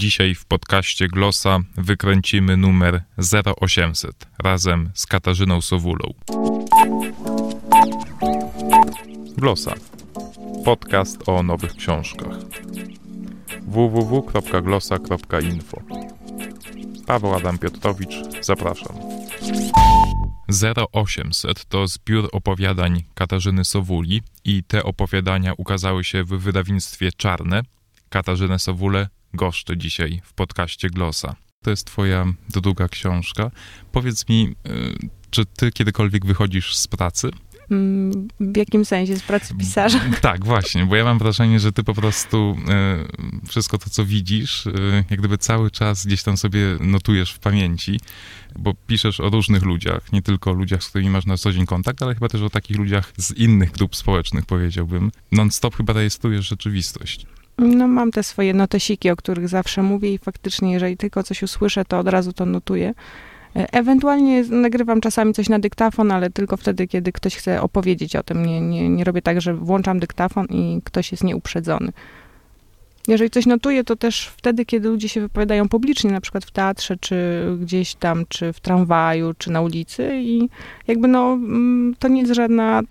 Dzisiaj w podcaście GLOSA wykręcimy numer 0800 razem z Katarzyną Sowulą. GLOSA. Podcast o nowych książkach. www.glosa.info. Paweł Adam Piotrowicz, zapraszam. 0800 to zbiór opowiadań Katarzyny Sowuli i te opowiadania ukazały się w wydawnictwie Czarne. Katarzynę Sowulę goszczę dzisiaj w podcaście GLOSA. To jest twoja druga książka. Powiedz mi, czy ty kiedykolwiek wychodzisz z pracy? W jakim sensie? Z pracy pisarza? Tak, właśnie, bo ja mam wrażenie, że ty po prostu wszystko to, co widzisz, jak gdyby cały czas gdzieś tam sobie notujesz w pamięci, bo piszesz o różnych ludziach, nie tylko o ludziach, z którymi masz na co dzień kontakt, ale chyba też o takich ludziach z innych grup społecznych, powiedziałbym. Non-stop chyba rejestrujesz rzeczywistość. No mam te swoje notesiki, o których zawsze mówię i faktycznie, jeżeli tylko coś usłyszę, to od razu to notuję. Ewentualnie nagrywam czasami coś na dyktafon, ale tylko wtedy, kiedy ktoś chce opowiedzieć o tym. Nie robię tak, że włączam dyktafon i ktoś jest nieuprzedzony. Jeżeli coś notuję, to też wtedy, kiedy ludzie się wypowiadają publicznie, na przykład w teatrze, czy gdzieś tam, czy w tramwaju, czy na ulicy i jakby to nie jest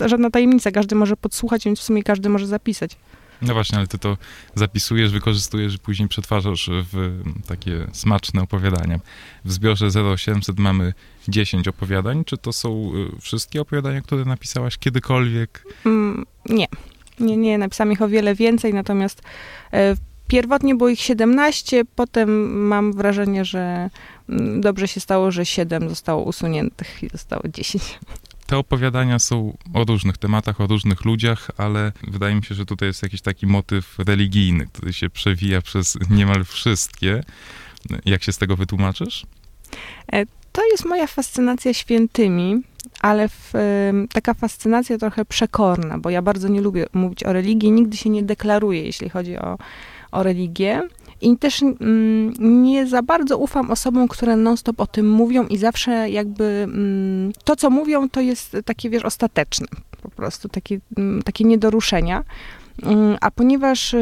żadna tajemnica. Każdy może podsłuchać, więc w sumie każdy może zapisać. No właśnie, ale ty to zapisujesz, wykorzystujesz i później przetwarzasz w takie smaczne opowiadania. W zbiorze 0800 mamy 10 opowiadań. Czy to są wszystkie opowiadania, które napisałaś kiedykolwiek? Nie, napisałam ich o wiele więcej, natomiast pierwotnie było ich 17, potem mam wrażenie, że dobrze się stało, że 7 zostało usuniętych i zostało 10. Te opowiadania są o różnych tematach, o różnych ludziach, ale wydaje mi się, że tutaj jest jakiś taki motyw religijny, który się przewija przez niemal wszystkie. Jak się z tego wytłumaczysz? To jest moja fascynacja świętymi, ale taka fascynacja trochę przekorna, bo ja bardzo nie lubię mówić o religii, nigdy się nie deklaruję, jeśli chodzi o religię. I też nie za bardzo ufam osobom, które non-stop o tym mówią i zawsze jakby to, co mówią, to jest takie, wiesz, ostateczne. Po prostu takie nie do ruszenia. A ponieważ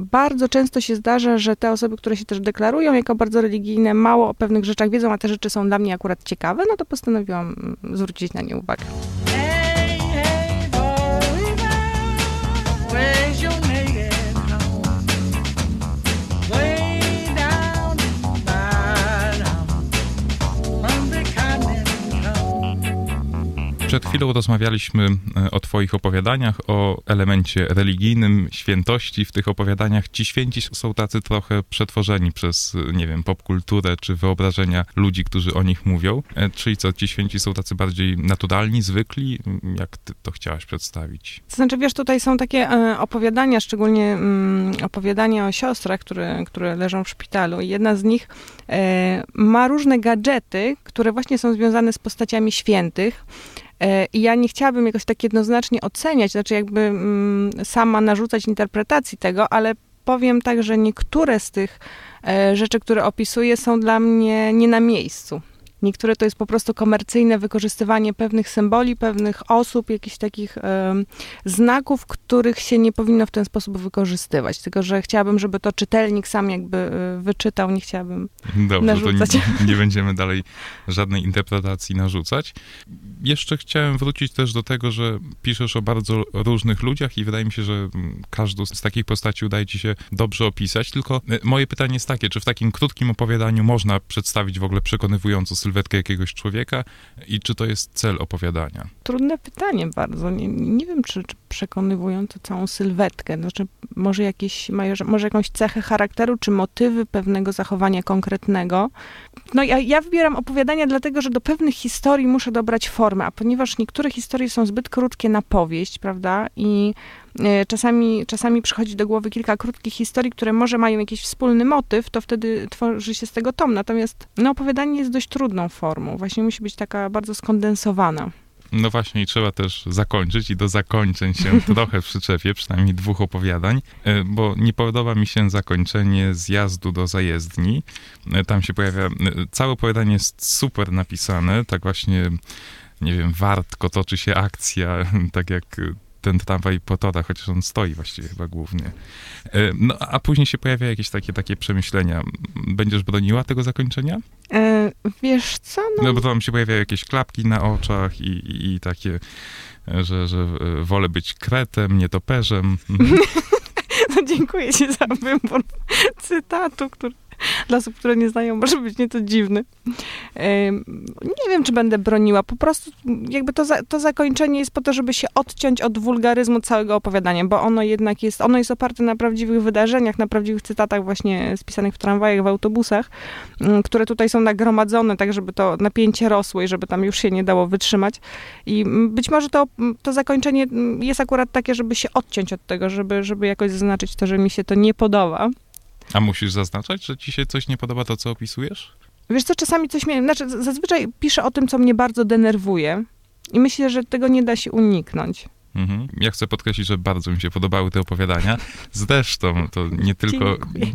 bardzo często się zdarza, że te osoby, które się też deklarują jako bardzo religijne, mało o pewnych rzeczach wiedzą, a te rzeczy są dla mnie akurat ciekawe, no to postanowiłam zwrócić na nie uwagę. Przed chwilą rozmawialiśmy o twoich opowiadaniach, o elemencie religijnym, świętości w tych opowiadaniach. Ci święci są tacy trochę przetworzeni przez, nie wiem, popkulturę czy wyobrażenia ludzi, którzy o nich mówią. Czyli co, ci święci są tacy bardziej naturalni, zwykli? Jak ty to chciałaś przedstawić? To znaczy, wiesz, tutaj są takie opowiadania, szczególnie opowiadania o siostrach, które leżą w szpitalu. I jedna z nich ma różne gadżety, które właśnie są związane z postaciami świętych. I ja nie chciałabym jakoś tak jednoznacznie oceniać, znaczy jakby sama narzucać interpretacji tego, ale powiem tak, że niektóre z tych rzeczy, które opisuję, są dla mnie nie na miejscu. Niektóre to jest po prostu komercyjne wykorzystywanie pewnych symboli, pewnych osób, jakichś takich znaków, których się nie powinno w ten sposób wykorzystywać. Tylko, że chciałabym, żeby to czytelnik sam jakby wyczytał, nie chciałabym narzucać. Dobrze, to nie będziemy dalej żadnej interpretacji narzucać. Jeszcze chciałem wrócić też do tego, że piszesz o bardzo różnych ludziach i wydaje mi się, że każdą z takich postaci udaje ci się dobrze opisać. Tylko moje pytanie jest takie, czy w takim krótkim opowiadaniu można przedstawić w ogóle przekonywująco sylwetkę jakiegoś człowieka i czy to jest cel opowiadania? Trudne pytanie bardzo. Nie wiem, czy przekonywująco całą sylwetkę. Znaczy, może jakąś cechę charakteru, czy motywy pewnego zachowania konkretnego. No ja wybieram opowiadania dlatego, że do pewnych historii muszę dobrać formę, a ponieważ niektóre historie są zbyt krótkie na powieść, prawda, i czasami przychodzi do głowy kilka krótkich historii, które może mają jakiś wspólny motyw, to wtedy tworzy się z tego tom. Natomiast opowiadanie jest dość trudną formą. Właśnie musi być taka bardzo skondensowana. No właśnie, i trzeba też zakończyć i do zakończeń się trochę przyczepię, przynajmniej dwóch opowiadań, bo nie podoba mi się zakończenie zjazdu do zajezdni. Tam się pojawia, całe opowiadanie jest super napisane, tak właśnie, nie wiem, wartko toczy się akcja, tak jak ten tramwaj po torach, chociaż on stoi właściwie chyba głównie. No, a później się pojawia jakieś takie przemyślenia. Będziesz broniła tego zakończenia? Wiesz co? No bo tam się pojawiają jakieś klapki na oczach i takie, że wolę być kretem, nietoperzem. No dziękuję ci za wybór cytatu, który dla osób, które nie znają, może być nieco dziwny. Nie wiem, czy będę broniła. Po prostu jakby to zakończenie jest po to, żeby się odciąć od wulgaryzmu całego opowiadania, bo ono jednak jest, ono jest oparte na prawdziwych wydarzeniach, na prawdziwych cytatach właśnie spisanych w tramwajach, w autobusach, które tutaj są nagromadzone, tak żeby to napięcie rosło i żeby tam już się nie dało wytrzymać. I być może to zakończenie jest akurat takie, żeby się odciąć od tego, żeby jakoś zaznaczyć to, że mi się to nie podoba. A musisz zaznaczać, że ci się coś nie podoba, to co opisujesz? Wiesz co, czasami coś mnie... Znaczy, zazwyczaj piszę o tym, co mnie bardzo denerwuje i myślę, że tego nie da się uniknąć. Mhm. Ja chcę podkreślić, że bardzo mi się podobały te opowiadania. Zresztą, to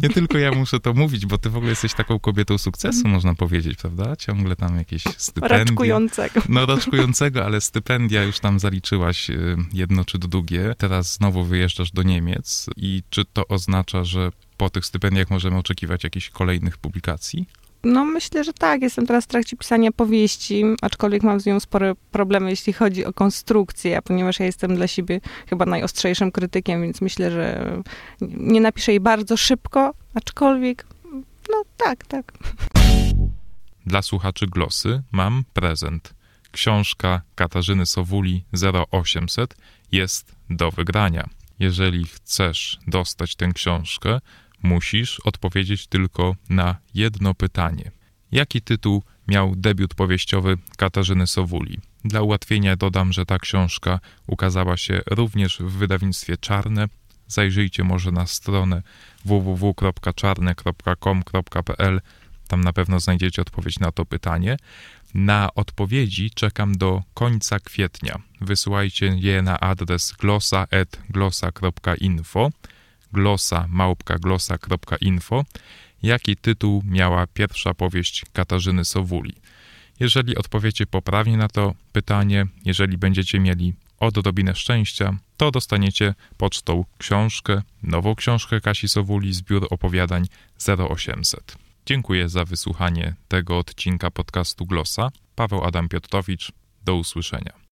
nie tylko ja muszę to mówić, bo ty w ogóle jesteś taką kobietą sukcesu, można powiedzieć, prawda? Ciągle tam jakieś stypendia. Raczkującego. No, raczkującego, ale stypendia już tam zaliczyłaś jedno czy drugie. Teraz znowu wyjeżdżasz do Niemiec i czy to oznacza, że po tych stypendiach możemy oczekiwać jakichś kolejnych publikacji? No myślę, że tak. Jestem teraz w trakcie pisania powieści, aczkolwiek mam z nią spore problemy, jeśli chodzi o konstrukcję, a ponieważ ja jestem dla siebie chyba najostrzejszym krytykiem, więc myślę, że nie napiszę jej bardzo szybko, aczkolwiek no tak. Dla słuchaczy Glosy mam prezent. Książka Katarzyny Sowuli 0800 jest do wygrania. Jeżeli chcesz dostać tę książkę, musisz odpowiedzieć tylko na jedno pytanie. Jaki tytuł miał debiut powieściowy Katarzyny Sowuli? Dla ułatwienia dodam, że ta książka ukazała się również w wydawnictwie Czarne. Zajrzyjcie może na stronę www.czarne.com.pl. Tam na pewno znajdziecie odpowiedź na to pytanie. Na odpowiedzi czekam do końca kwietnia. Wysyłajcie je na adres glosa@glosa.info. glosa@glosa.info. Jaki tytuł miała pierwsza powieść Katarzyny Sowuli? Jeżeli odpowiecie poprawnie na to pytanie, jeżeli będziecie mieli odrobinę szczęścia, to dostaniecie pocztą książkę, nową książkę Kasi Sowuli z biur opowiadań 0800. Dziękuję za wysłuchanie tego odcinka podcastu Glosa. Paweł Adam Piotrowicz, do usłyszenia.